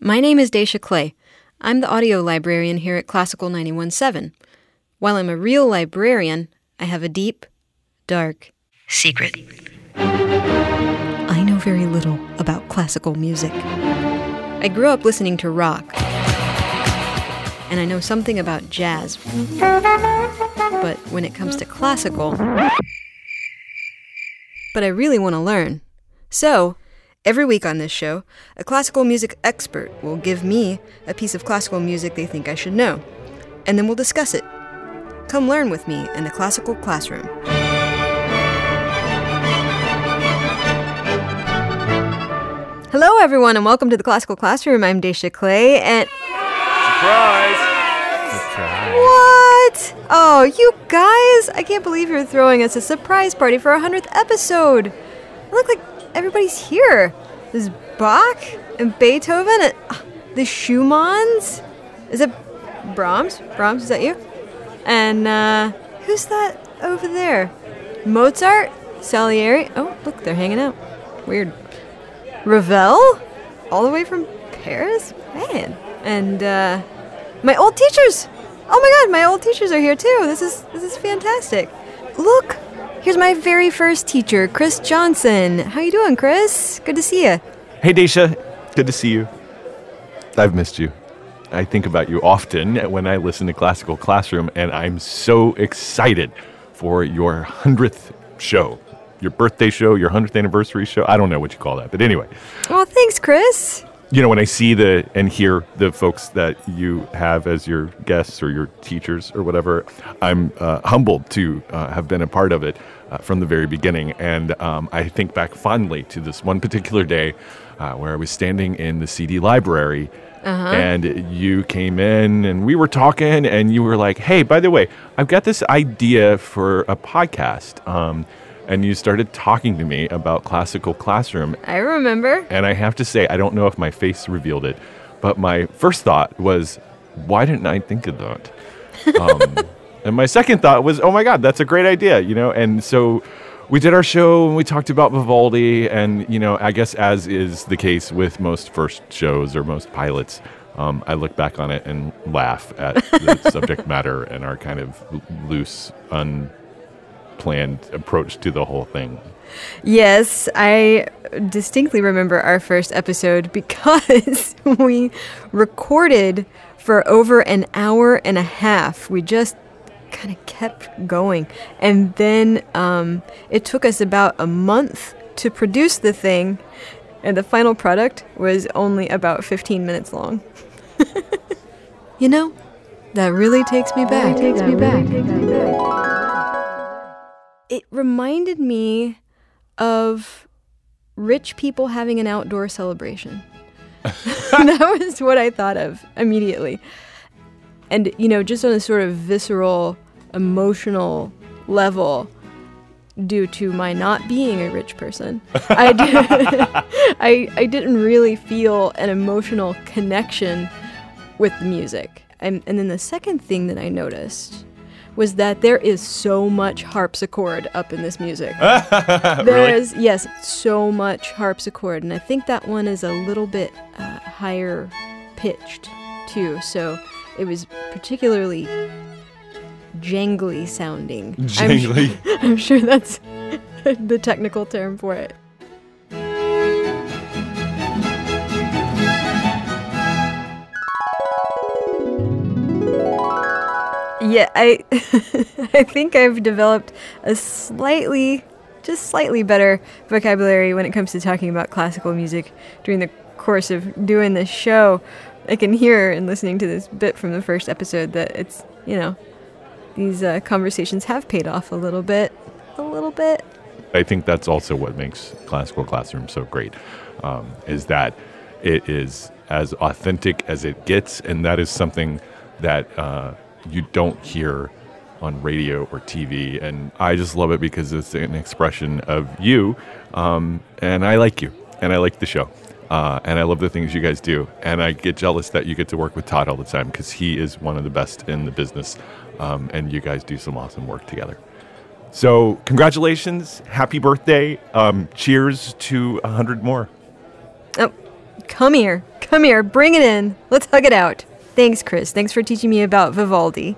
My name is Daisha Clay. I'm the audio librarian here at Classical 91.7. While I'm a real librarian, I have a deep, dark secret. I know very little about classical music. I grew up listening to rock, and I know something about jazz. But when it comes to classical, I really want to learn. So, every week on this show, a classical music expert will give me a piece of classical music they think I should know, and then we'll discuss it. Come learn with me in the Classical Classroom. Hello, everyone, and welcome to the Classical Classroom. I'm Daisha Clay, and... Surprise! Surprise. What? Oh, you guys, I can't believe you're throwing us a surprise party for our 100th episode. I look like... everybody's here. There's Bach and Beethoven and the Schumanns. Is it Brahms? Brahms, is that you? And who's that over there? Mozart? Salieri? Oh, look, they're hanging out. Weird. Ravel? All the way from Paris? Man. And my old teachers! Oh my god, my old teachers are here too. This is fantastic. Look! Here's my very first teacher, Chris Johnson. How you doing, Chris? Good to see you. Hey, Daisha. Good to see you. I've missed you. I think about you often when I listen to Classical Classroom, and I'm so excited for your 100th show. Your birthday show, your 100th anniversary show. I don't know what you call that, but anyway. Well, thanks, Chris. You know, when I see and hear the folks that you have as your guests or your teachers or whatever, I'm humbled to have been a part of it from the very beginning. And I think back fondly to this one particular day where I was standing in the CD library. Uh-huh. And you came in and we were talking and you were like, hey, by the way, I've got this idea for a podcast. And you started talking to me about Classical Classroom. I remember. And I have to say, I don't know if my face revealed it, but my first thought was, why didn't I think of that? And my second thought was, oh my God, that's a great idea, you know? And so we did our show and we talked about Vivaldi and, you know, I guess as is the case with most first shows or most pilots, I look back on it and laugh at the subject matter and our kind of loose, planned approach to the whole thing. Yes, I distinctly remember our first episode because we recorded for over an hour and a half. We just kind of kept going. And then it took us about a month to produce the thing, and the final product was only about 15 minutes long. You know, that really takes me back. It reminded me of rich people having an outdoor celebration. That was what I thought of immediately. And, you know, just on a sort of visceral, emotional level, due to my not being a rich person, I didn't really feel an emotional connection with the music. And then the second thing that I noticed was that there is so much harpsichord up in this music. There is, really? Yes, so much harpsichord, and I think that one is a little bit higher pitched, too, so it was particularly jangly sounding. Jangly? I'm sure that's the technical term for it. Yeah, I think I've developed a slightly better vocabulary when it comes to talking about classical music during the course of doing this show. I can hear in listening to this bit from the first episode that it's, you know, these conversations have paid off a little bit. I think that's also what makes Classical Classroom so great, is that it is as authentic as it gets, and that is something that... you don't hear on radio or TV, and I just love it because it's an expression of you, and I like you, and I like the show, and I love the things you guys do, and I get jealous that you get to work with Todd all the time because he is one of the best in the business, and you guys do some awesome work together. So congratulations, happy birthday, cheers to 100 more. Oh, Come here, bring it in. Let's hug it out. Thanks, Chris. Thanks for teaching me about Vivaldi.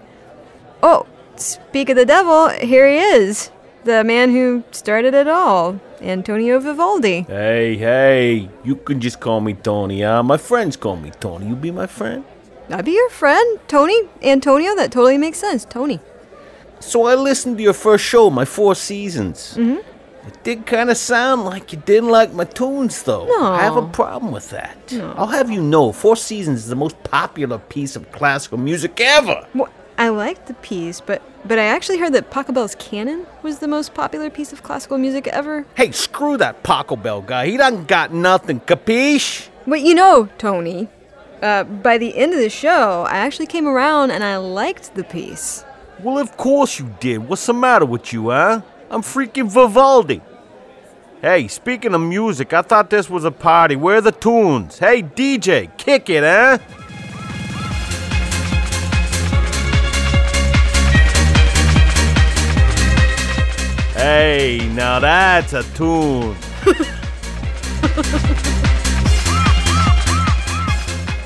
Oh, speak of the devil, here he is. The man who started it all, Antonio Vivaldi. Hey, you can just call me Tony. My friends call me Tony. You be my friend? I'd be your friend, Tony. Antonio, that totally makes sense, Tony. So I listened to your first show, my 4 seasons. Mm-hmm. It did kind of sound like you didn't like my tunes, though. No. I have a problem with that. No. I'll have you know, 4 Seasons is the most popular piece of classical music ever. Well, I liked the piece, but I actually heard that Pachelbel's Canon was the most popular piece of classical music ever. Hey, screw that Pachelbel guy. He doesn't got nothing, capiche? But you know, Tony, by the end of the show, I actually came around and I liked the piece. Well, of course you did. What's the matter with you, huh? I'm freaking Vivaldi. Hey, speaking of music, I thought this was a party. Where are the tunes? Hey, DJ, kick it, huh? Hey, now that's a tune.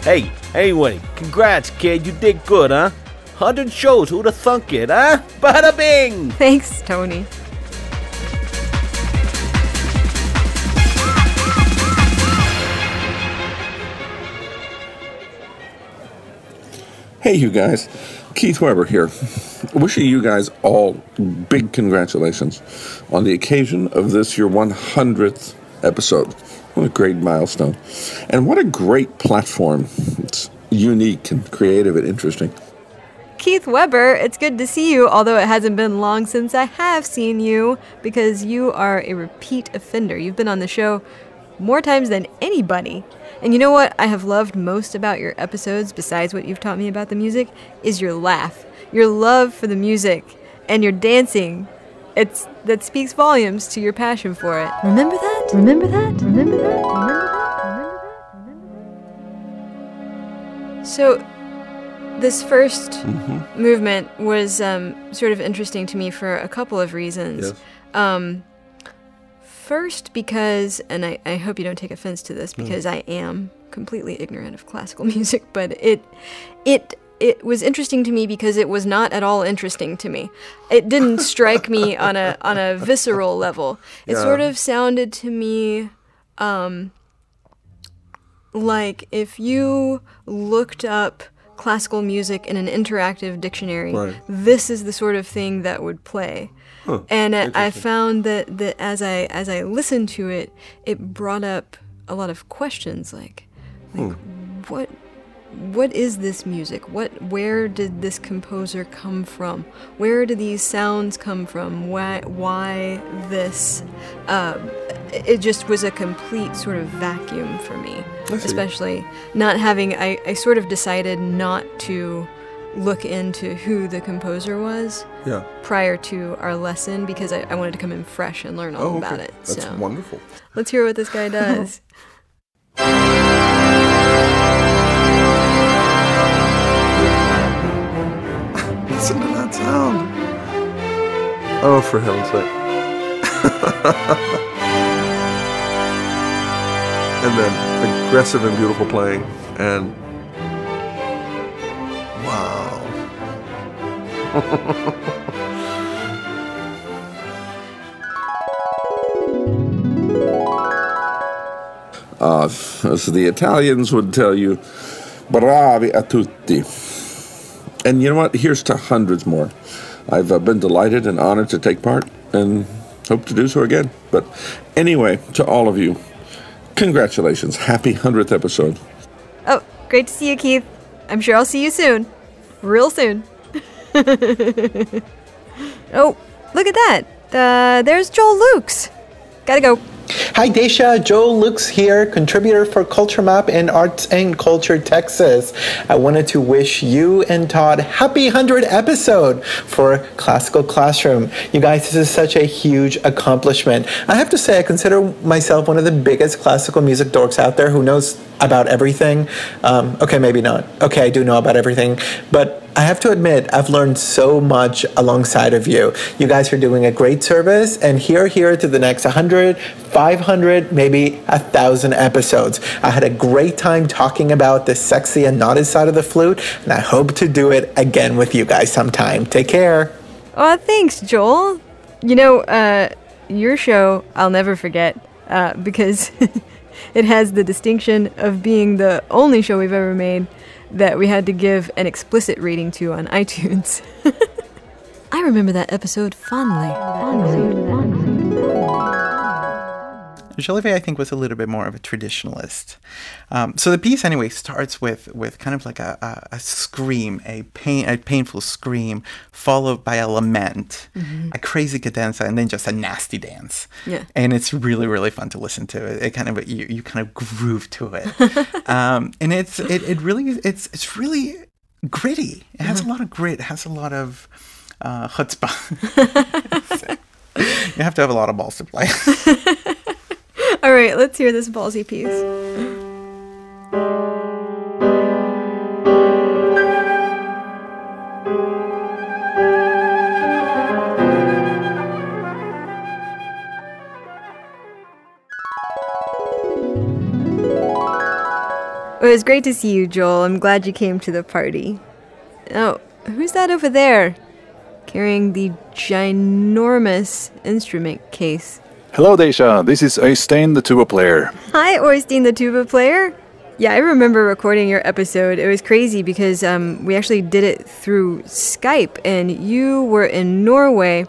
Hey, anyway, congrats, kid. You did good, huh? 100 shows, who'd have thunk it, huh? Bada bing! Thanks, Tony. Hey, you guys. Keith Weber here. Wishing you guys all big congratulations on the occasion of this your 100th episode. What a great milestone. And what a great platform. It's unique and creative and interesting. Keith Weber, it's good to see you, although it hasn't been long since I have seen you, because you are a repeat offender. You've been on the show more times than anybody. And you know what I have loved most about your episodes, besides what you've taught me about the music, is your laugh, your love for the music, and your dancing. That speaks volumes to your passion for it. Remember that? Remember that? Remember that? Remember that? Remember that? So this first movement was sort of interesting to me for a couple of reasons. Yes. First, because, and I hope you don't take offense to this, because I am completely ignorant of classical music, but it was interesting to me because it was not at all interesting to me. It didn't strike me on a visceral level. It sort of sounded to me like if you looked up classical music in an interactive dictionary, this is the sort of thing that would play. Huh, and I found that as I listened to it, it brought up a lot of questions like what is this music? Where did this composer come from? Where do these sounds come from? Why this? It just was a complete sort of vacuum for me, especially not having, I sort of decided not to look into who the composer was prior to our lesson because I wanted to come in fresh and learn all about it. That's wonderful. Let's hear what this guy does. Listen to that sound. Oh, for heaven's sake. And then aggressive and beautiful playing and as the Italians would tell you, bravi a tutti. And you know what? Here's to hundreds more. I've been delighted and honored to take part and hope to do so again. But anyway, to all of you, congratulations. Happy 100th episode. Oh, great to see you, Keith. I'm sure I'll see you soon. Real soon. Oh, look at that. There's Joel Luks. Gotta go. Hi, Daisha. Joel Luks here, contributor for CultureMap in Arts and Culture, Texas. I wanted to wish you and Todd happy 100th episode for Classical Classroom. You guys, this is such a huge accomplishment. I have to say, I consider myself one of the biggest classical music dorks out there who knows about everything. Okay, maybe not. Okay, I do know about everything, but I have to admit, I've learned so much alongside of you. You guys are doing a great service, and here to the next 100, 500, maybe 1,000 episodes. I had a great time talking about the sexy and naughty side of the flute, and I hope to do it again with you guys sometime. Take care. Oh, thanks, Joel. You know, your show, I'll never forget, because it has the distinction of being the only show we've ever made that we had to give an explicit rating to on iTunes. I remember that episode fondly. Jolivet, I think, was a little bit more of a traditionalist. So the piece, anyway, starts with kind of like a scream, a painful scream, followed by a lament, a crazy cadenza, and then just a nasty dance. Yeah. And it's really, really fun to listen to. It kind of you kind of groove to it, and it's really gritty. It has a lot of grit. It has a lot of chutzpah. So you have to have a lot of balls to play. All right, let's hear this ballsy piece. It was great to see you, Joel. I'm glad you came to the party. Oh, who's that over there? Carrying the ginormous instrument case. Hello, Daisha. This is Øystein, the tuba player. Hi, Øystein, the tuba player. Yeah, I remember recording your episode. It was crazy because we actually did it through Skype, and you were in Norway,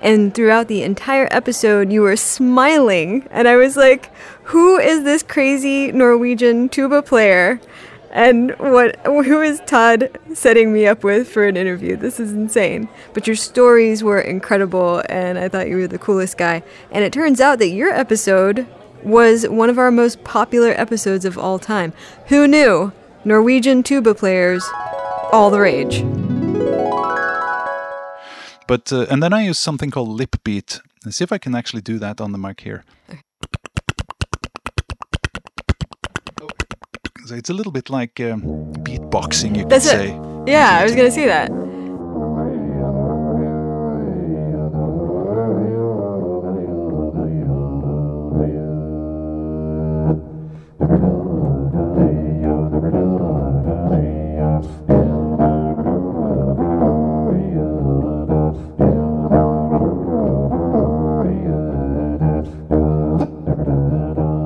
and throughout the entire episode, you were smiling, and I was like, who is this crazy Norwegian tuba player? And who is Todd setting me up with for an interview? This is insane. But your stories were incredible, and I thought you were the coolest guy. And it turns out that your episode was one of our most popular episodes of all time. Who knew? Norwegian tuba players, all the rage. But and then I used something called lip beat. Let's see if I can actually do that on the mic here. So it's a little bit like beatboxing, you could say. Yeah, I was going to say that.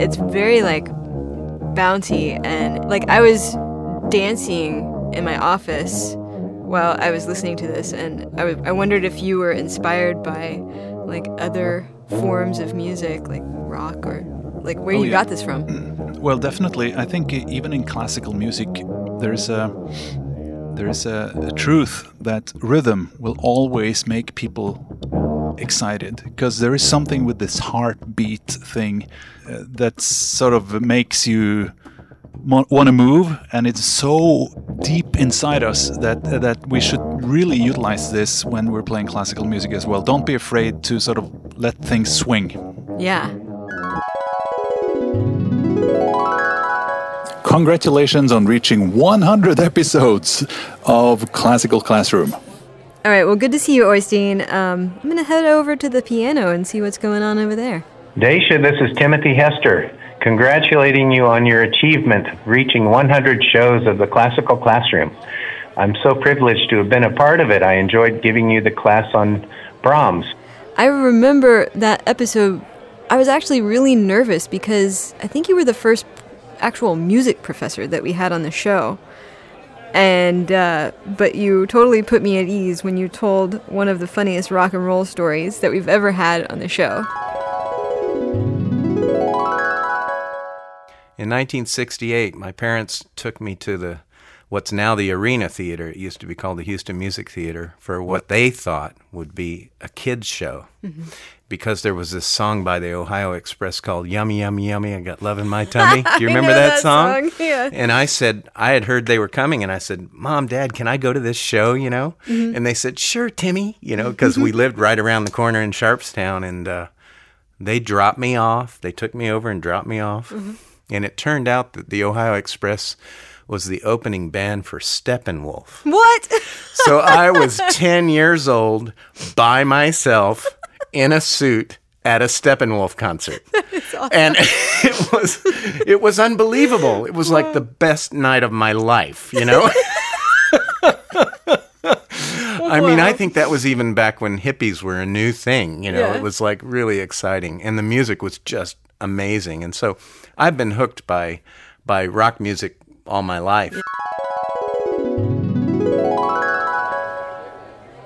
It's very like bounty, and like I was dancing in my office while I was listening to this, and I wondered if you were inspired by like other forms of music, like rock, or like where you got this from. Well, definitely. I think even in classical music, there is a truth that rhythm will always make people excited, because there is something with this heartbeat thing that sort of makes you want to move, and it's so deep inside us that we should really utilize this when we're playing classical music as well. Don't be afraid to sort of let things swing. Yeah. Congratulations on reaching 100 episodes of Classical Classroom. All right, well, good to see you, Øystein. I'm going to head over to the piano and see what's going on over there. Daisha, this is Timothy Hester, congratulating you on your achievement of reaching 100 shows of the Classical Classroom. I'm so privileged to have been a part of it. I enjoyed giving you the class on Brahms. I remember that episode. I was actually really nervous because I think you were the first actual music professor that we had on the show. And, but you totally put me at ease when you told one of the funniest rock and roll stories that we've ever had on the show. In 1968, my parents took me to what's now the Arena Theater. It used to be called the Houston Music Theater, for what they thought would be a kid's show. Mm-hmm. Because there was this song by the Ohio Express called Yummy, Yummy, Yummy, I Got Love in My Tummy. Do you remember that song? Yeah. And I said, I had heard they were coming, and I said, Mom, Dad, can I go to this show, you know? Mm-hmm. And they said, sure, Timmy, you know, because we lived right around the corner in Sharpstown. And they dropped me off. They took me over and dropped me off. Mm-hmm. And it turned out that the Ohio Express was the opening band for Steppenwolf. What? So I was 10 years old by myself in a suit at a Steppenwolf concert. Awesome. And it was unbelievable. It was like the best night of my life, you know? I mean, I think that was even back when hippies were a new thing, you know? Yeah. It was like really exciting. And the music was just amazing. And so I've been hooked by rock music all my life.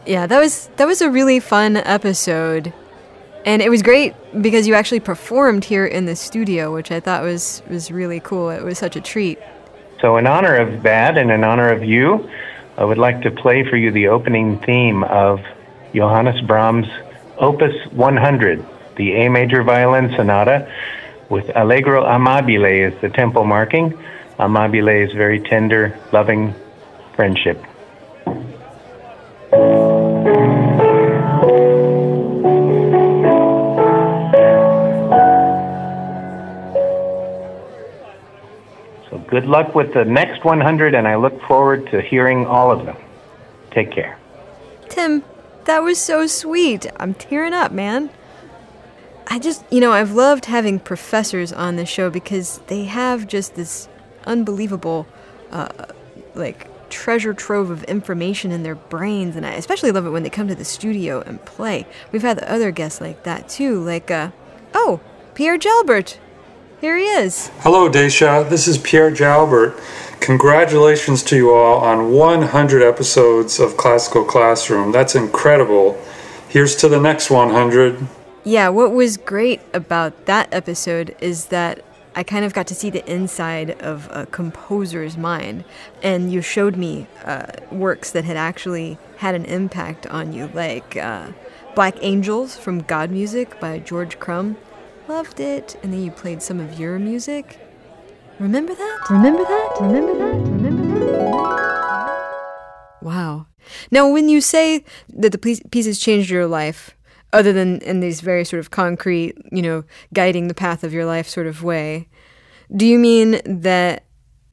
Yeah, that was a really fun episode. And it was great because you actually performed here in the studio, which I thought was really cool. It was such a treat. So in honor of that and in honor of you, I would like to play for you the opening theme of Johannes Brahms' Opus 100, the A major violin sonata, with Allegro Amabile as the tempo marking. Amabile is very tender, loving friendship. Good luck with the next 100, and I look forward to hearing all of them. Take care. Tim, that was so sweet. I'm tearing up, man. I've loved having professors on this show because they have just this unbelievable, treasure trove of information in their brains, and I especially love it when they come to the studio and play. We've had other guests like that, too, Pierre Jalbert. Here he is. Hello, Daisha. This is Pierre Jalbert. Congratulations to you all on 100 episodes of Classical Classroom. That's incredible. Here's to the next 100. Yeah, what was great about that episode is that I kind of got to see the inside of a composer's mind, and you showed me works that had actually had an impact on you, like Black Angels from God Music by George Crumb. Loved it. And then you played some of your music. Remember that? Remember that? Remember that? Remember that? Wow. Now, when you say that the pieces changed your life, other than in these very sort of concrete, guiding the path of your life sort of way, do you mean that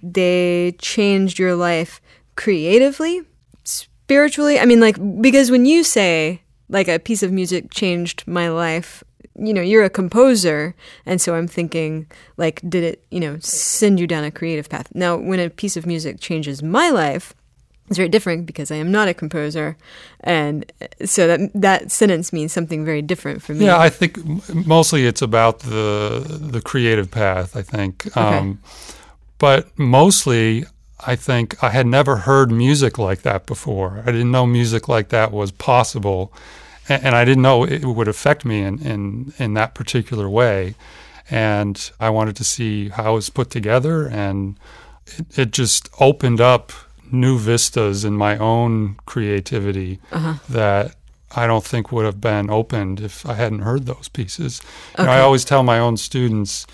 they changed your life creatively, spiritually? I mean, because when you say, a piece of music changed my life, you're a composer, and so I'm thinking, did it, send you down a creative path? Now, when a piece of music changes my life, it's very different because I am not a composer, and so that sentence means something very different for me. Yeah, I think mostly it's about the creative path, I think. Okay. But mostly, I think I had never heard music like that before. I didn't know music like that was possible. And I didn't know it would affect me in that particular way. And I wanted to see how it was put together, and it just opened up new vistas in my own creativity that I don't think would have been opened if I hadn't heard those pieces. Okay. I always tell my own students,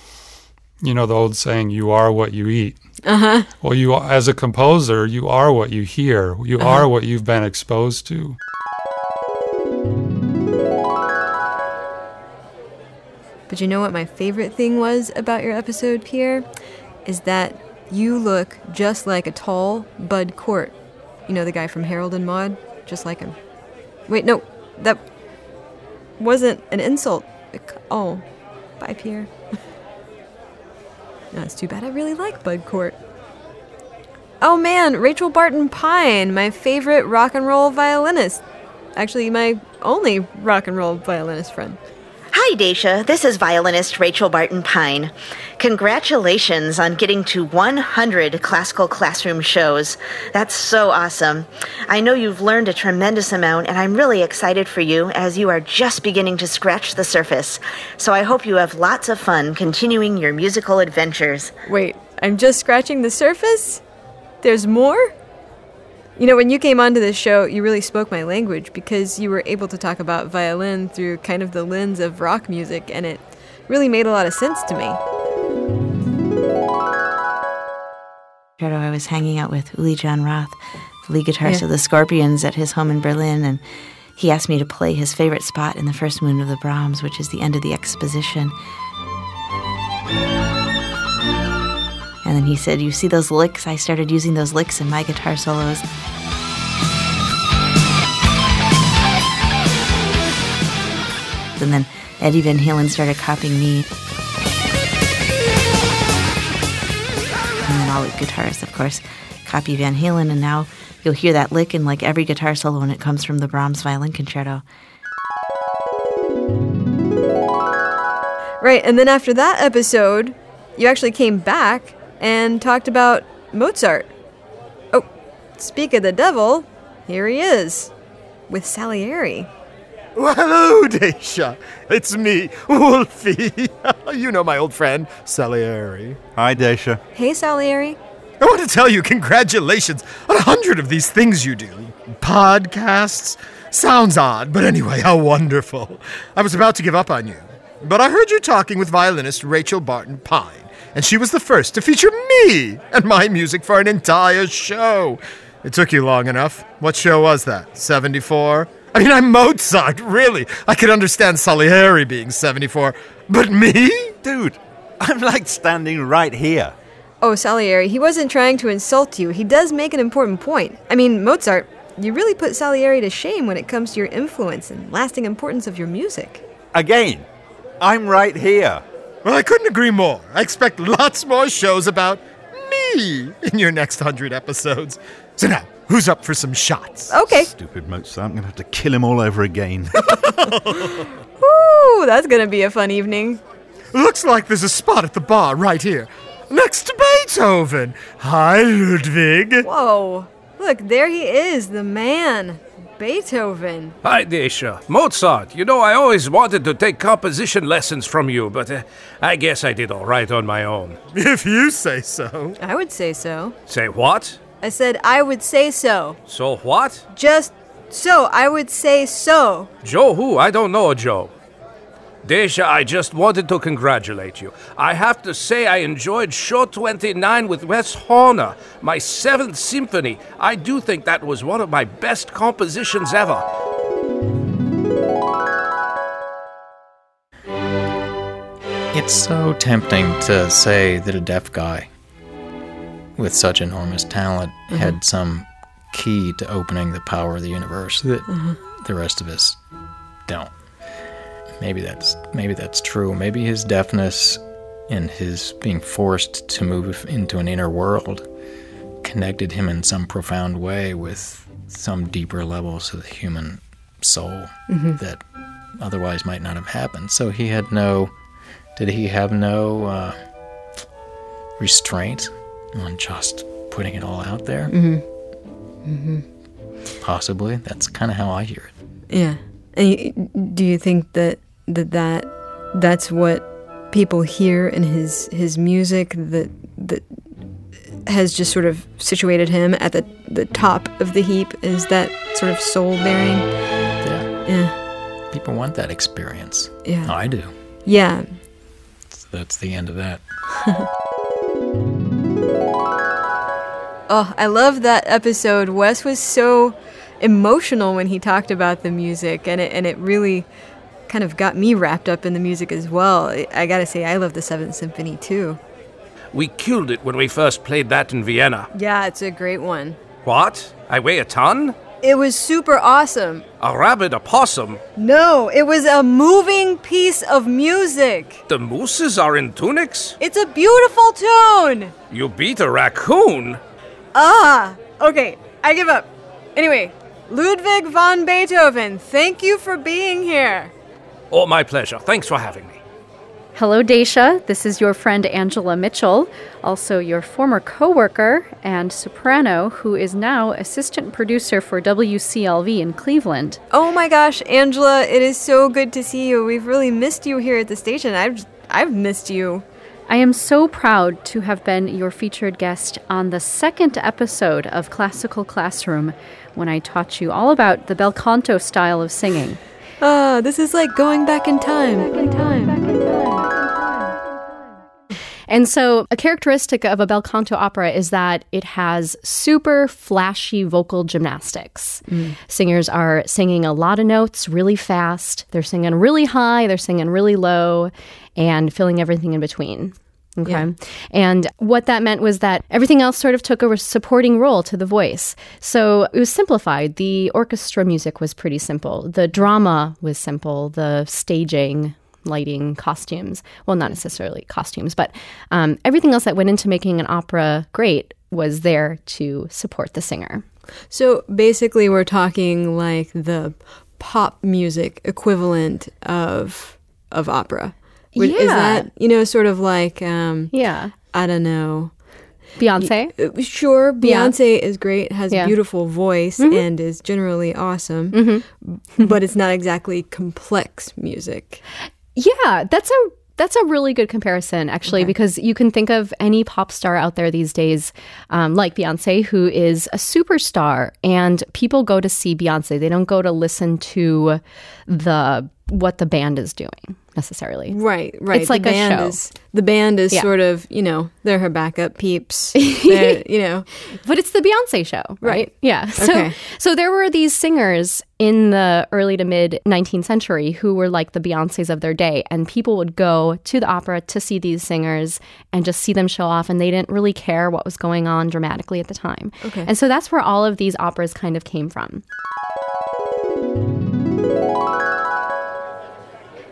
the old saying, you are what you eat. Uh-huh. Well, you, as a composer, you are what you hear. You are what you've been exposed to. But you know what my favorite thing was about your episode, Pierre? Is that you look just like a tall Bud Cort. The guy from Harold and Maude? Just like him. Wait, no, that wasn't an insult. Oh, bye, Pierre. No, it's too bad. I really like Bud Cort. Oh, man, Rachel Barton Pine, my favorite rock and roll violinist. Actually, my only rock and roll violinist friend. Hi, Daisha. This is violinist Rachel Barton Pine. Congratulations on getting to 100 Classical Classroom shows. That's so awesome. I know you've learned a tremendous amount, and I'm really excited for you as you are just beginning to scratch the surface. So I hope you have lots of fun continuing your musical adventures. Wait, I'm just scratching the surface? There's more? When you came onto this show, you really spoke my language because you were able to talk about violin through kind of the lens of rock music, and it really made a lot of sense to me. I was hanging out with Uli John Roth, the lead guitarist of the Scorpions, at his home in Berlin, and he asked me to play his favorite spot in the first movement of the Brahms, which is the end of the exposition. And then he said, you see those licks? I started using those licks in my guitar solos. And then Eddie Van Halen started copying me. And then all the guitarists, of course, copy Van Halen. And now you'll hear that lick in like every guitar solo when it comes from the Brahms Violin Concerto. Right, and then after that episode, you actually came back and talked about Mozart. Oh, speak of the devil, here he is, with Salieri. Well, hello, Daisha. It's me, Wolfie. You know my old friend, Salieri. Hi, Daisha. Hey, Salieri. I want to tell you congratulations on 100 of these things you do. Podcasts. Sounds odd, but anyway, how wonderful. I was about to give up on you. But I heard you talking with violinist Rachel Barton Pine, and she was the first to feature me and my music for an entire show. It took you long enough. What show was that? 74? I mean, I'm Mozart, really. I could understand Salieri being 74, but me? Dude, I'm like standing right here. Oh, Salieri, he wasn't trying to insult you. He does make an important point. I mean, Mozart, you really put Salieri to shame when it comes to your influence and lasting importance of your music. Again. I'm right here. Well, I couldn't agree more. I expect lots more shows about me in your next 100 episodes. So now, who's up for some shots? Okay. Stupid Mozart. I'm going to have to kill him all over again. Ooh, that's going to be a fun evening. Looks like there's a spot at the bar right here. Next to Beethoven. Hi, Ludwig. Whoa. Look, there he is, the man. Beethoven. Hi, Daisha. Mozart. You know, I always wanted to take composition lessons from you, but I guess I did all right on my own. If you say so. I would say so. Say what? I said I would say so. So what? Just so. I would say so. Joe who? I don't know, Joe. Daisha, I just wanted to congratulate you. I have to say I enjoyed Show 29 with Wes Horner, my 7th symphony. I do think that was one of my best compositions ever. It's so tempting to say that a deaf guy with such enormous talent had some key to opening the power of the universe that the rest of us don't. Maybe that's true. Maybe his deafness and his being forced to move into an inner world connected him in some profound way with some deeper levels of the human soul that otherwise might not have happened. So he had no restraint on just putting it all out there? Possibly. That's kind of how I hear it. Yeah. And do you think that's what people hear in his music that has just sort of situated him at the top of the heap? Is that sort of soul-bearing? Yeah. Yeah. People want that experience. Yeah. I do. Yeah. So that's the end of that. Oh, I love that episode. Wes was so emotional when he talked about the music, and it really kind of got me wrapped up in the music as well. I gotta say, I love the 7th Symphony too. We killed it when we first played that in Vienna. Yeah, it's a great one. What? I weigh a ton? It was super awesome. A rabbit, a possum? No, it was a moving piece of music. The mooses are in tunics? It's a beautiful tune. You beat a raccoon? Ah, okay, I give up. Anyway, Ludwig von Beethoven, thank you for being here. Oh, my pleasure. Thanks for having me. Hello, Daisha. This is your friend Angela Mitchell, also your former co-worker and soprano, who is now assistant producer for WCLV in Cleveland. Oh my gosh, Angela, it is so good to see you. We've really missed you here at the station. I've missed you. I am so proud to have been your featured guest on the 2nd episode of Classical Classroom, when I taught you all about the bel canto style of singing. Oh, this is like going back in time. And so a characteristic of a bel canto opera is that it has super flashy vocal gymnastics. Singers are singing a lot of notes really fast. They're singing really high. They're singing really low and filling everything in between. Okay. Yeah. And what that meant was that everything else sort of took a supporting role to the voice. So it was simplified. The orchestra music was pretty simple. The drama was simple. The staging, lighting, costumes. Well, not necessarily costumes, but everything else that went into making an opera great was there to support the singer. So basically we're talking like the pop music equivalent of opera. Yeah. Is that, you know, sort of like, I don't know. Beyonce? Sure, Beyonce is great, has a beautiful voice, and is generally awesome, but it's not exactly complex music. Yeah, that's a really good comparison, actually, because you can think of any pop star out there these days, like Beyonce, who is a superstar, and people go to see Beyonce. They don't go to listen to what the band is doing, necessarily. Right, right. It's like the band show. The band is sort of, you know, they're her backup peeps, you know. But it's the Beyonce show, right? Yeah. So there were these singers in the early to mid-19th century who were like the Beyoncés of their day, and people would go to the opera to see these singers and just see them show off, and they didn't really care what was going on dramatically at the time. Okay. And so that's where all of these operas kind of came from.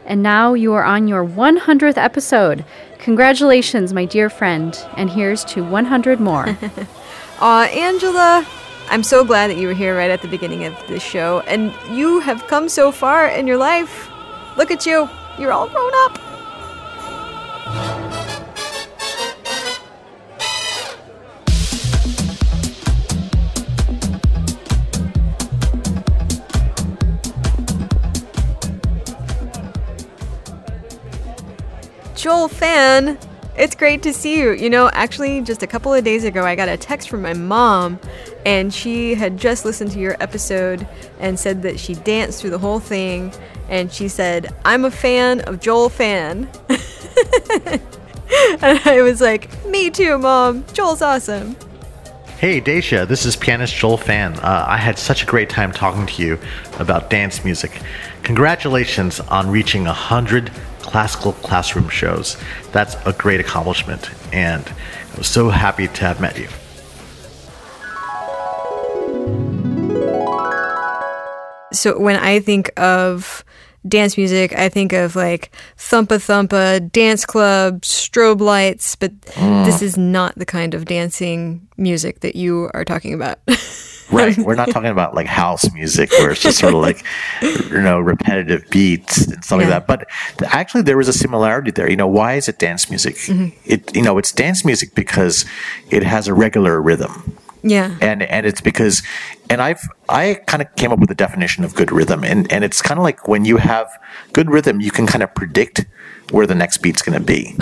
And now you are on your 100th episode. Congratulations, my dear friend. And here's to 100 more. Aw, Angela, I'm so glad that you were here right at the beginning of this show. And you have come so far in your life. Look at you. You're all grown up. Joel Fan, it's great to see you. You know, actually, just a couple of days ago, I got a text from my mom, and she had just listened to your episode and said that she danced through the whole thing, and she said, "I'm a fan of Joel Fan." And I was like, "Me too, Mom. Joel's awesome." Hey, Daisha, this is pianist Joel Fan. I had such a great time talking to you about dance music. Congratulations on reaching 100 Classical Classroom shows. That's a great accomplishment, and I was so happy to have met you. So when I think of dance music, I think of like Thumpa Thumpa, dance club, strobe lights, but this is not the kind of dancing music that you are talking about. Right. We're not talking about like house music where it's just sort of like, you know, repetitive beats and stuff like that. But actually there was a similarity there. You know, why is it dance music? It, you know, it's dance music because it has a regular rhythm. Yeah. And it's because, and I kind of came up with a definition of good rhythm, and it's kind of like when you have good rhythm, you can kind of predict where the next beat's going to be.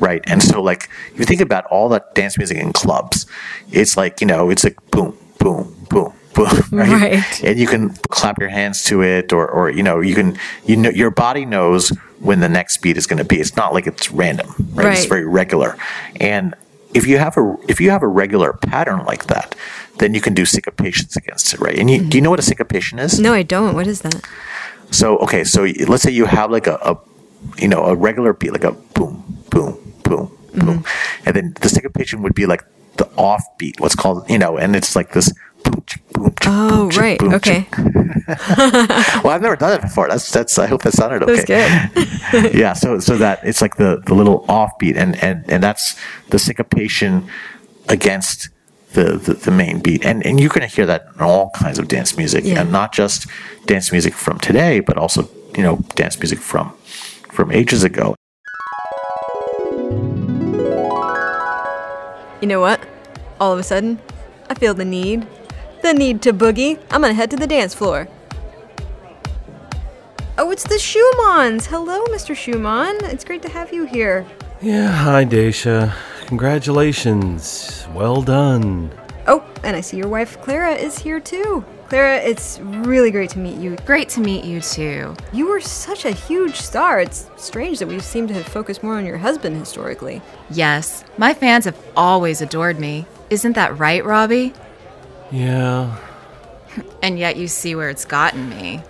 Right. And so like, if you think about all that dance music in clubs, it's like, you know, it's like boom, boom, boom, boom. Right. And you can clap your hands to it, or, you know, you can, you know, your body knows when the next beat is going to be. It's not like it's random, right? It's very regular. And if you have a regular pattern like that, then you can do syncopations against it, right? And do you know what a syncopation is? No, I don't. What is that? So let's say you have like a regular beat, like a boom, boom, boom, boom, and then the syncopation would be like the offbeat, what's called, you know, and it's like this. Boom, boom, oh, boom, right. Boom, okay. Well, I've never done it before. That's. I hope that sounded okay. That's good. Yeah. So that it's like the little offbeat, and that's the syncopation against the main beat, and you're going to hear that in all kinds of dance music, and not just dance music from today, but also, you know, dance music from ages ago. You know what? All of a sudden, I feel the need to boogie. I'm gonna head to the dance floor. Oh, it's the Schumanns. Hello, Mr. Schumann. It's great to have you here. Yeah, hi, Daisha. Congratulations. Well done. Oh, and I see your wife, Clara, is here too. Clara, it's really great to meet you. Great to meet you too. You were such a huge star. It's strange that we seem to have focused more on your husband historically. Yes, my fans have always adored me. Isn't that right, Robbie? Yeah. And yet you see where it's gotten me.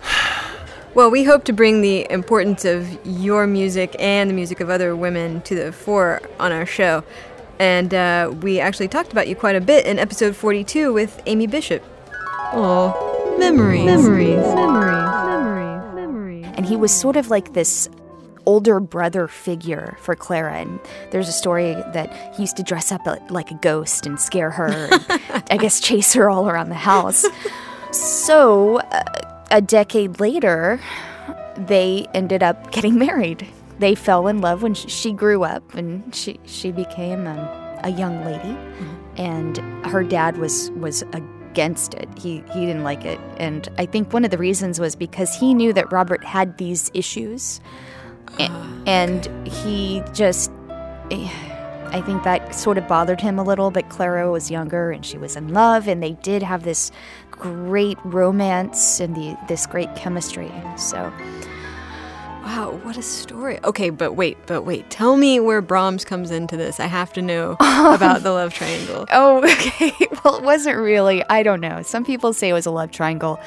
Well, we hope to bring the importance of your music and the music of other women to the fore on our show. And we actually talked about you quite a bit in episode 42 with Amy Bishop. Oh, memories. And he was sort of like this older brother figure for Clara. And there's a story that he used to dress up like a ghost and scare her, and I guess chase her all around the house. So a decade later, they ended up getting married. They fell in love when she grew up, and she became a young lady. Mm-hmm. And her dad was against it. He didn't like it. And I think one of the reasons was because he knew that Robert had these issues. And he just, I think that sort of bothered him a little, but Clara was younger and she was in love, and they did have this great romance and this great chemistry. So, wow, what a story. Okay, but wait. Tell me where Brahms comes into this. I have to know about the love triangle. Oh, okay. Well, it wasn't really, I don't know. Some people say it was a love triangle.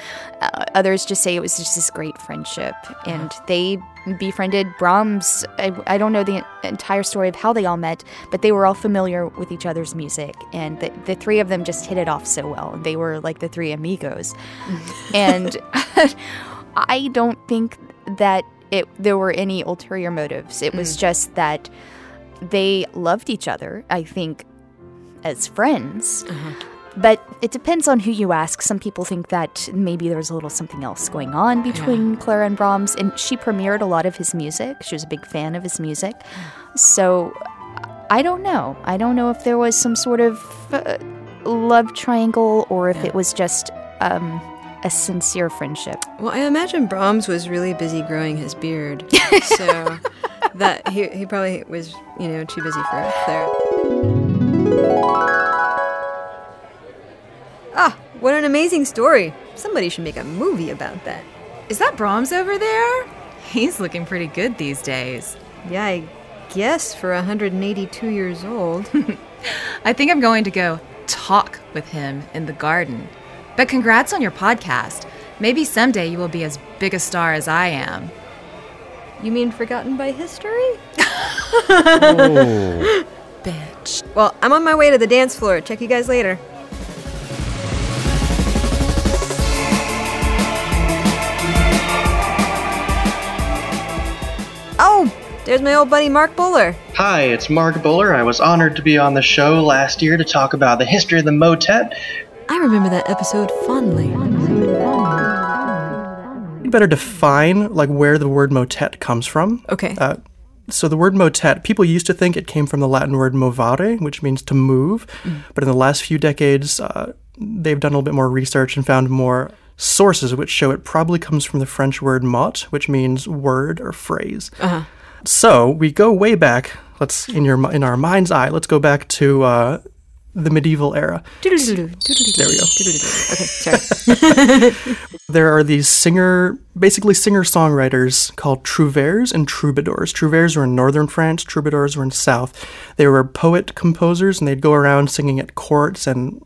Others just say it was just this great friendship, and they befriended Brahms. I don't know the entire story of how they all met, but they were all familiar with each other's music, and the three of them just hit it off so well. They were like the three amigos. And I don't think that there were any ulterior motives. It was just that they loved each other, I think, as friends. Uh-huh. But it depends on who you ask. Some people think that maybe there was a little something else going on between Clara and Brahms, and she premiered a lot of his music. She was a big fan of his music. So I don't know. I don't know if there was some sort of love triangle or if it was just a sincere friendship. Well, I imagine Brahms was really busy growing his beard. So that he probably was, too busy for it there. Ah, what an amazing story. Somebody should make a movie about that. Is that Brahms over there? He's looking pretty good these days. Yeah, I guess for 182 years old. I think I'm going to go talk with him in the garden. But congrats on your podcast. Maybe someday you will be as big a star as I am. You mean forgotten by history? Oh. Bitch. Well, I'm on my way to the dance floor. Check you guys later. There's my old buddy Mark Buller. Hi, it's Mark Buller. I was honored to be on the show last year to talk about the history of the motet. I remember that episode fondly. You better define where the word motet comes from. Okay. So the word motet, people used to think it came from the Latin word movare, which means to move. Mm. But in the last few decades, they've done a little bit more research and found more sources which show it probably comes from the French word mot, which means word or phrase. Uh-huh. So we go way back. Let's in our mind's eye. Let's go back to the medieval era. There we go. Okay, sorry. There are these singer-songwriters called trouvères and troubadours. Trouvères were in northern France. Troubadours were in south. They were poet composers, and they'd go around singing at courts and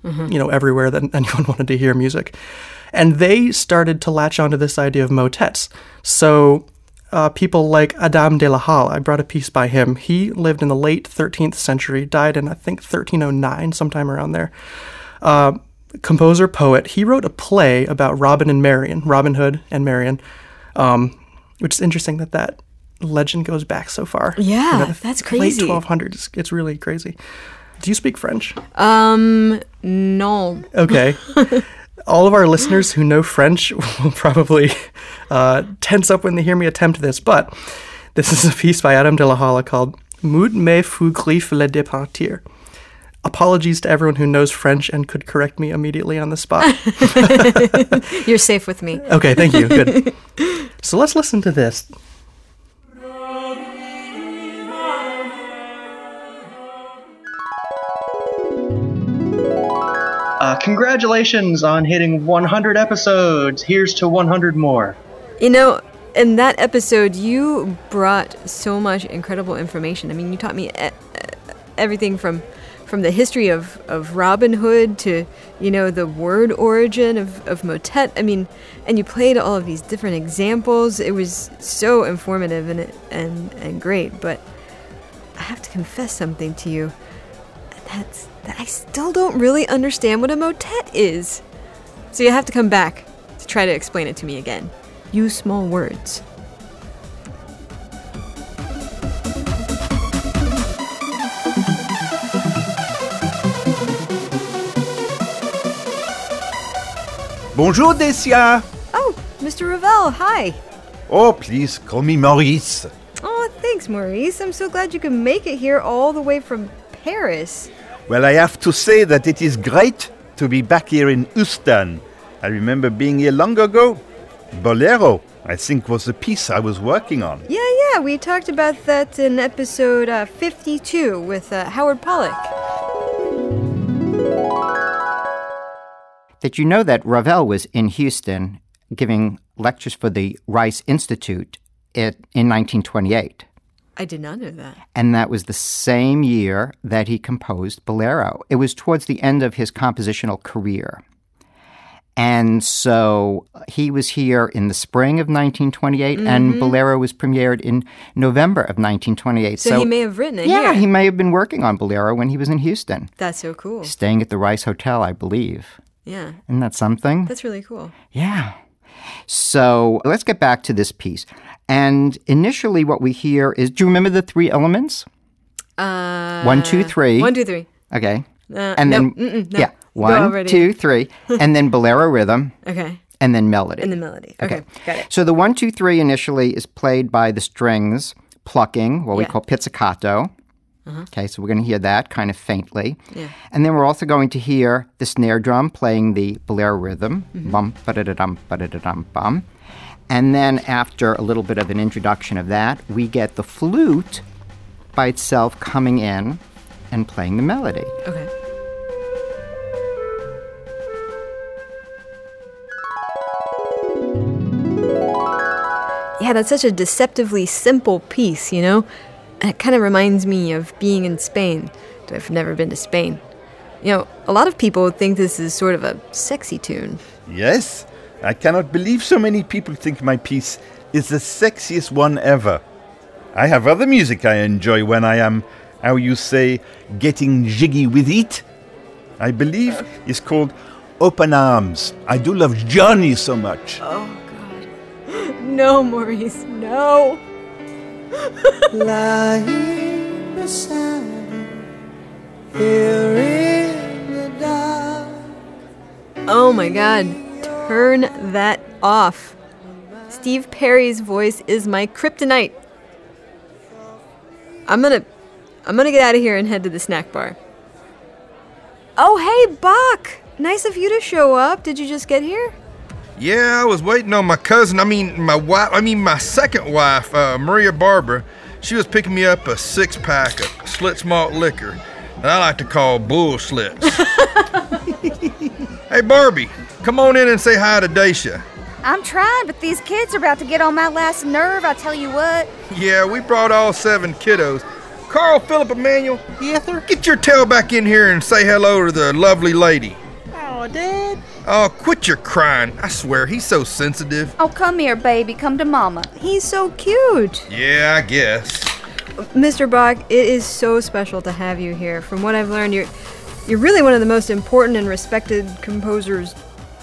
everywhere that anyone wanted to hear music. And they started to latch onto this idea of motets. So. People like Adam de la Halle. I brought a piece by him. He lived in the late 13th century, died in, I think, 1309, sometime around there. Composer, poet. He wrote a play about Robin Hood and Marian, which is interesting that legend goes back so far. Yeah, that's crazy. Late 1200s. It's really crazy. Do you speak French? No. Okay. All of our listeners who know French will probably tense up when they hear me attempt this, but this is a piece by Adam de la Halle called Mout me fut griffe le départir. Apologies to everyone who knows French and could correct me immediately on the spot. You're safe with me. Okay, thank you. Good. So let's listen to this. Congratulations on hitting 100 episodes. Here's to 100 more. In that episode, you brought so much incredible information. I mean, you taught me everything from from the history of Robin Hood to, you know, the word origin of motet. I mean, and you played all of these different examples. It was so informative and great. But I have to confess something to you. That's that I still don't really understand what a motet is. So you have to come back to try to explain it to me again. Use small words. Bonjour, Daisha! Oh, Mr. Ravel, hi! Oh, please, call me Maurice. Oh, thanks, Maurice. I'm so glad you could make it here all the way from Paris. Well, I have to say that it is great to be back here in Øystein. I remember being here long ago. Bolero, I think, was the piece I was working on. Yeah, we talked about that in episode 52 with Howard Pollack. Did you know that Ravel was in Houston giving lectures for the Rice Institute in 1928? I did not know that. And that was the same year that he composed Bolero. It was towards the end of his compositional career. And so he was here in the spring of 1928, mm-hmm. and Bolero was premiered in November of 1928. So he may have written it. Yeah, he may have been working on Bolero when he was in Houston. That's so cool. Staying at the Rice Hotel, I believe. Yeah. Isn't that something? That's really cool. Yeah. So let's get back to this piece. And initially what we hear is, do you remember the three elements? 1, 2, 3. 1, 2, 3. Okay. No. Yeah. 1, 2, 3. And then bolero rhythm. Okay. And then melody. And then melody. Okay. Got it. So the 1, 2, 3 initially is played by the strings plucking, what we call pizzicato. Uh-huh. Okay, so we're going to hear that kind of faintly. Yeah. And then we're also going to hear the snare drum playing the bolero rhythm. Mm-hmm. Bum, ba-da-da-dum, ba-da-da-dum, bum. And then after a little bit of an introduction of that, we get the flute by itself coming in and playing the melody. Okay. Yeah, that's such a deceptively simple piece, you know? And it kind of reminds me of being in Spain, though I've never been to Spain. You know, a lot of people think this is sort of a sexy tune. Yes, I cannot believe so many people think my piece is the sexiest one ever. I have other music I enjoy when I am, how you say, getting jiggy with it. I believe it's called Open Arms. I do love Journey so much. Oh, God. No, Maurice, no. Lying beside her, here in the dark. Oh my God, turn that off. Steve Perry's voice is my kryptonite. I'm gonna get out of here and head to the snack bar. Oh, hey, Buck! Nice of you to show up. Did you just get here? Yeah, I was waiting on my cousin, my second wife, Maria Barbara. She was picking me up a six-pack of Schlitz malt liquor that I like to call Bull Schlitz. Hey, Barbie, come on in and say hi to Daisha. I'm trying, but these kids are about to get on my last nerve, I tell you what. Yeah, we brought all 7 kiddos. Carl Philip Emanuel, yes, sir? Get your tail back in here and say hello to the lovely lady. Oh, Dad. Oh, quit your crying. I swear, he's so sensitive. Oh, come here, baby. Come to Mama. He's so cute. Yeah, I guess. Mr. Bach, it is so special to have you here. From what I've learned, you're really one of the most important and respected composers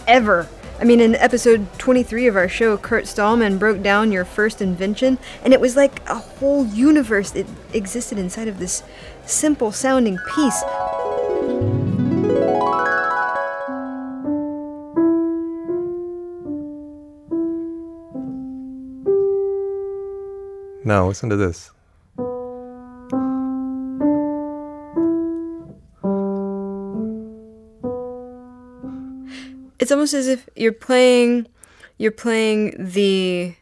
ever. I mean, in episode 23 of our show, Kurt Stallman broke down your first invention, and it was like a whole universe that existed inside of this simple-sounding piece. Now, listen to this. It's almost as if you're playing the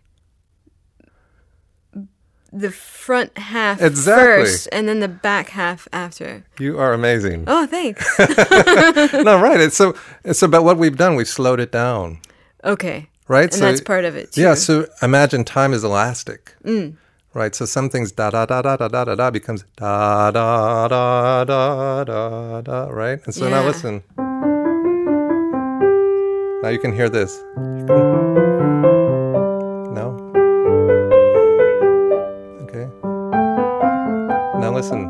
front half first and then the back half after. You are amazing. Oh, thanks. No, right. It's about what we've done. We've slowed it down. Okay. Right? And so, that's part of it, too. Yeah, so imagine time is elastic. Mm. right? So some things da da da da da da da da becomes da da da da da da, right? And so now listen. Now you can hear this. No. Okay. Now listen.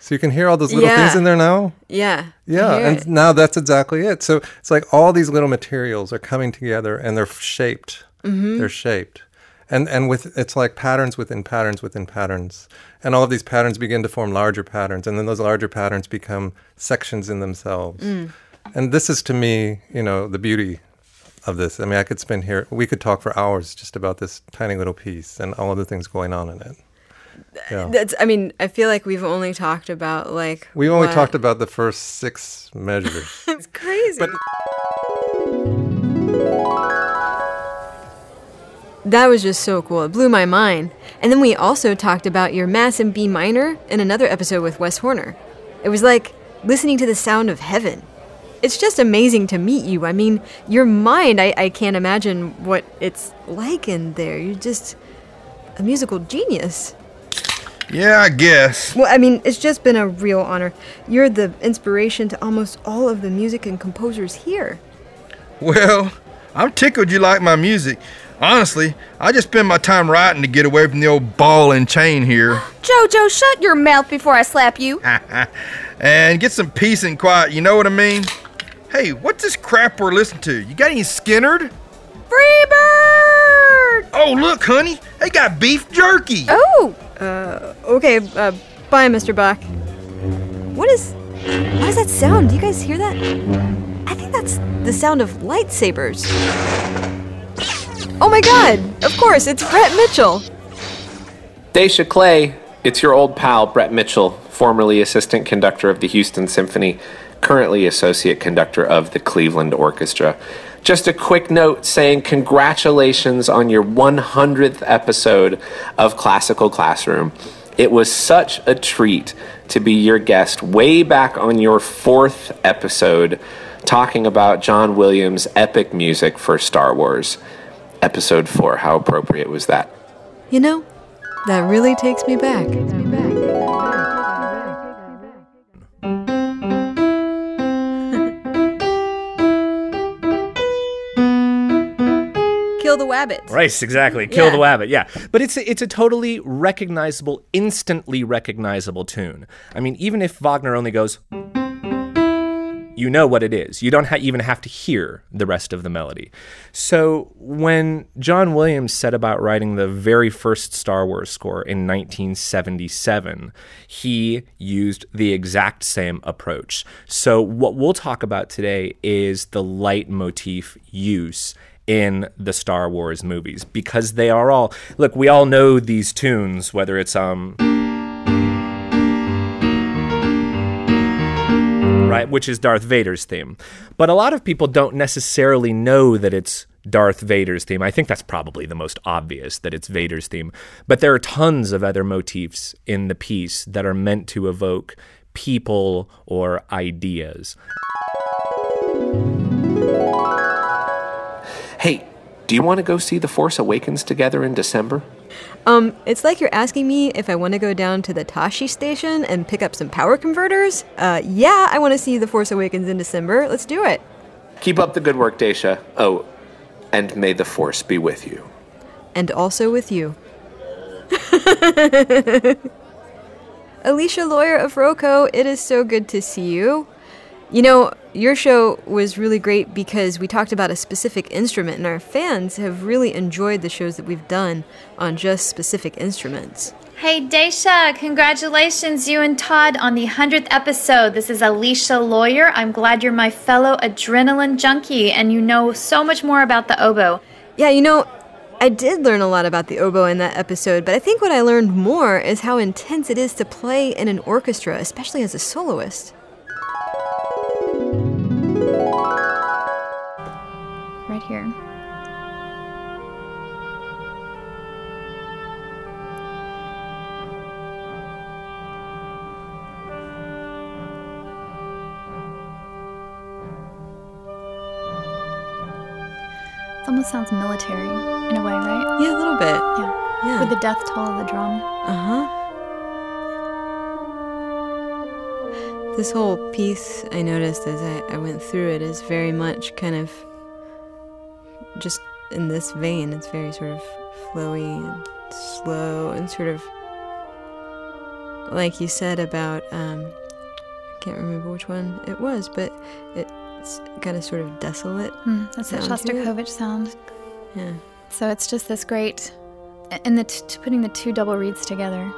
So you can hear all those little things in there now? Yeah. Yeah, and now that's exactly it. So it's like all these little materials are coming together and they're shaped. Mm-hmm. They're shaped. And with it's like patterns within patterns within patterns. And all of these patterns begin to form larger patterns. And then those larger patterns become sections in themselves. Mm. And this is, to me, you know, the beauty of this. I mean, I could spend here, we could talk for hours just about this tiny little piece and all of the things going on in it. Yeah. That's, I mean, I feel like we've only talked about like... We only talked about the first 6 measures. It's crazy. But that was just so cool. It blew my mind. And then we also talked about your Mass in B minor in another episode with Wes Horner. It was like listening to the sound of heaven. It's just amazing to meet you. I mean, your mind, I can't imagine what it's like in there. You're just a musical genius. Yeah, I guess. Well, I mean, it's just been a real honor. You're the inspiration to almost all of the music and composers here. Well, I'm tickled you like my music. Honestly, I just spend my time writing to get away from the old ball and chain here. Jojo, shut your mouth before I slap you. And get some peace and quiet, you know what I mean? Hey, what's this crap we're listening to? You got any Skinnerd? Freebird! Oh, look, honey, they got beef jerky. Oh! Okay, bye, Mr. Bach. What does that sound? Do you guys hear that? I think that's the sound of lightsabers. Oh my God, of course, it's Brett Mitchell. Daisha Clay, it's your old pal, Brett Mitchell, formerly assistant conductor of the Houston Symphony, currently associate conductor of the Cleveland Orchestra. Just a quick note saying congratulations on your 100th episode of Classical Classroom. It was such a treat to be your guest way back on your 4th episode talking about John Williams' epic music for Star Wars. Episode 4, how appropriate was that? You know, that really takes me back. Kill the Wabbit. Right, exactly. Kill the Wabbit, yeah. But it's a totally recognizable, instantly recognizable tune. I mean, even if Wagner only goes, you know what it is. You don't even have to hear the rest of the melody. So when John Williams set about writing the very first Star Wars score in 1977, he used the exact same approach. So what we'll talk about today is the leitmotif use in the Star Wars movies, because they are all, look, we all know these tunes, whether it's, right, which is Darth Vader's theme. But a lot of people don't necessarily know that it's Darth Vader's theme. I think that's probably the most obvious, that it's Vader's theme. But there are tons of other motifs in the piece that are meant to evoke people or ideas. Hey, do you want to go see The Force Awakens together in December? It's like you're asking me if I want to go down to the Tashi station and pick up some power converters? Yeah, I want to see The Force Awakens in December. Let's do it. Keep up the good work, Daisha. Oh, and may the Force be with you. And also with you. Alicia Lawyer of Roco, it is so good to see you. You know, your show was really great because we talked about a specific instrument, and our fans have really enjoyed the shows that we've done on just specific instruments. Hey, Daisha, congratulations, you and Todd, on the 100th episode. This is Alicia Lawyer. I'm glad you're my fellow adrenaline junkie, and you know so much more about the oboe. Yeah, you know, I did learn a lot about the oboe in that episode, but I think what I learned more is how intense it is to play in an orchestra, especially as a soloist. Right here. almost sounds military in a way, right? Yeah, a little bit. Yeah. With the death toll of the drum. This whole piece, I noticed as I went through it, is very much kind of just in this vein. It's very sort of flowy and slow and sort of, like you said about, I can't remember which one it was, but it's got a sort of desolate that's the Shostakovich sound. Yeah. So it's just this great, and putting the two double reeds together.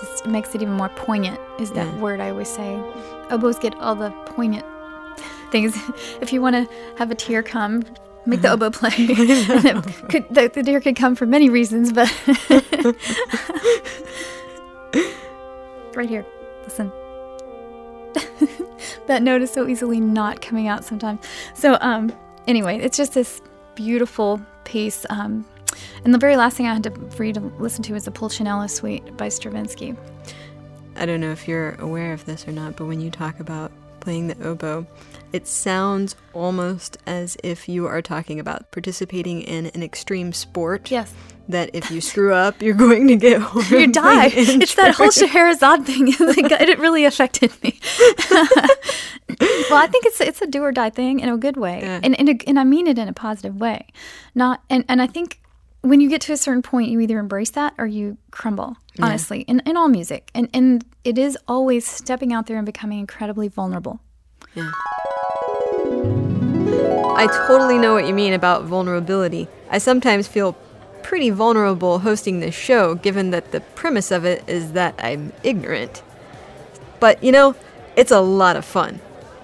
Just makes it even more poignant, is that word I always say. Oboes get all the poignant things. If you want to have a tear come, make the oboe play. The tear could come for many reasons, but... right here, listen. That note is so easily not coming out sometimes. So anyway, it's just this beautiful piece. And the very last thing I had to read and listen to was the Pulcinella Suite by Stravinsky. I don't know if you're aware of this or not, but when you talk about playing the oboe, it sounds almost as if you are talking about participating in an extreme sport. Yes. That if you screw up, you're going to get home. You die. It's that whole Scheherazade thing. It really affected me. Well, I think it's a do or die thing in a good way, and I mean it in a positive way. And I think. When you get to a certain point, you either embrace that or you crumble, honestly, in all music. And it is always stepping out there and becoming incredibly vulnerable. Yeah. I totally know what you mean about vulnerability. I sometimes feel pretty vulnerable hosting this show, given that the premise of it is that I'm ignorant. But, it's a lot of fun.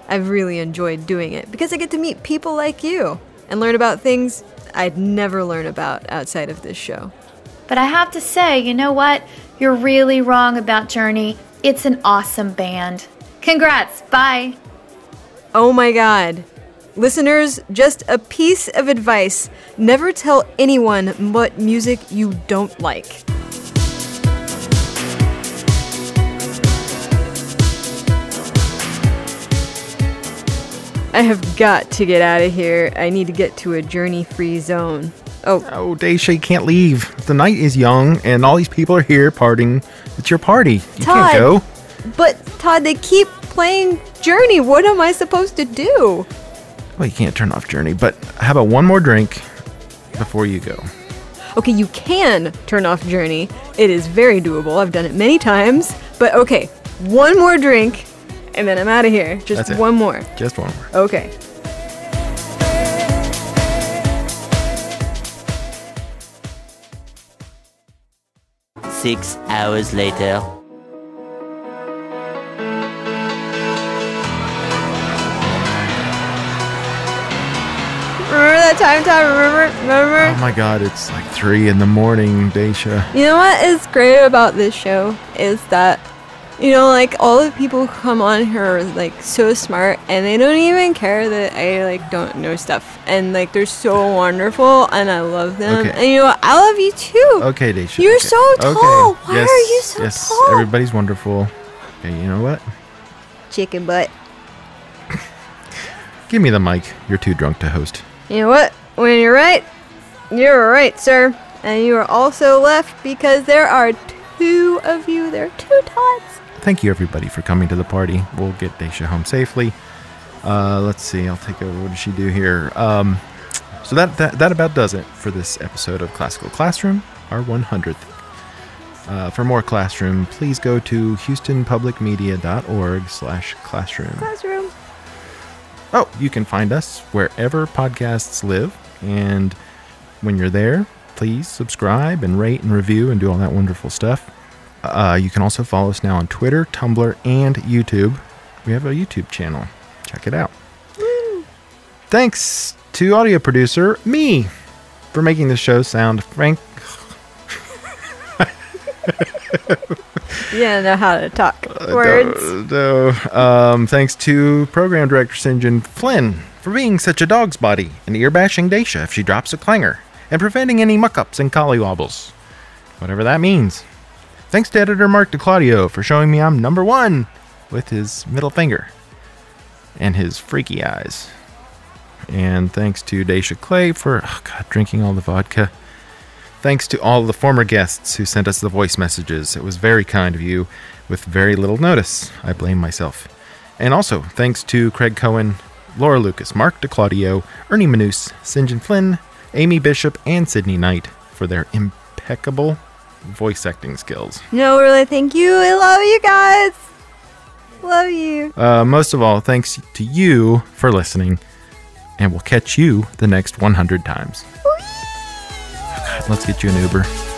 I've really enjoyed doing it because I get to meet people like you and learn about things I'd never learn about outside of this show. But I have to say, you know what? You're really wrong about Journey. It's an awesome band. Congrats. Bye. Oh my God. Listeners, just a piece of advice. Never tell anyone what music you don't like. I have got to get out of here. I need to get to a Journey-free zone. Oh, Daisha, you can't leave. The night is young, and all these people are here partying. It's your party. You can't go. But, Todd, they keep playing Journey. What am I supposed to do? Well, you can't turn off Journey, but how about one more drink before you go? Okay, you can turn off Journey. It is very doable. I've done it many times. But, okay, one more drink. And then I'm out of here. Just one more. Just one more. Okay. Six hours later. Remember that time, Todd? Remember? Oh my God, it's like 3 a.m, Daisha. You know what is great about this show is that all the people who come on here are, so smart, and they don't even care that I, don't know stuff. And, they're so wonderful, and I love them. Okay. And, I love you, too. Okay, Daisha. You're so tall. Okay. Why are you so tall? Yes, everybody's wonderful. Okay, you know what? Chicken butt. Give me the mic. You're too drunk to host. You know what? When you're right, sir. And you are also left because there are two of you. There are two Todds. Thank you, everybody, for coming to the party. We'll get Daisha home safely. Let's see. I'll take over. What does she do here? So that about does it for this episode of Classical Classroom, our 100th. For more Classroom, please go to houstonpublicmedia.org/classroom. Classroom. Oh, you can find us wherever podcasts live. And when you're there, please subscribe and rate and review and do all that wonderful stuff. You can also follow us now on Twitter, Tumblr, and YouTube. We have a YouTube channel. Check it out. Woo. Thanks to audio producer, me, for making the show sound frank. You don't know how to talk words. Thanks to program director St. John Flynn for being such a dog's body and ear-bashing Daisha if she drops a clanger and preventing any muck-ups and collywobbles. Whatever that means. Thanks to editor Mark DeClaudio for showing me I'm number one with his middle finger and his freaky eyes. And thanks to Daisha Clay for drinking all the vodka. Thanks to all the former guests who sent us the voice messages. It was very kind of you with very little notice. I blame myself. And also, thanks to Craig Cohen, Laura Lucas, Mark DeClaudio, Ernie Manous, St. John Flynn, Amy Bishop, and Sydney Knight for their impeccable voice acting skills. No, really, thank you. I love you guys. Love you. Most of all, thanks to you for listening. And we'll catch you the next 100 times. Let's get you an Uber.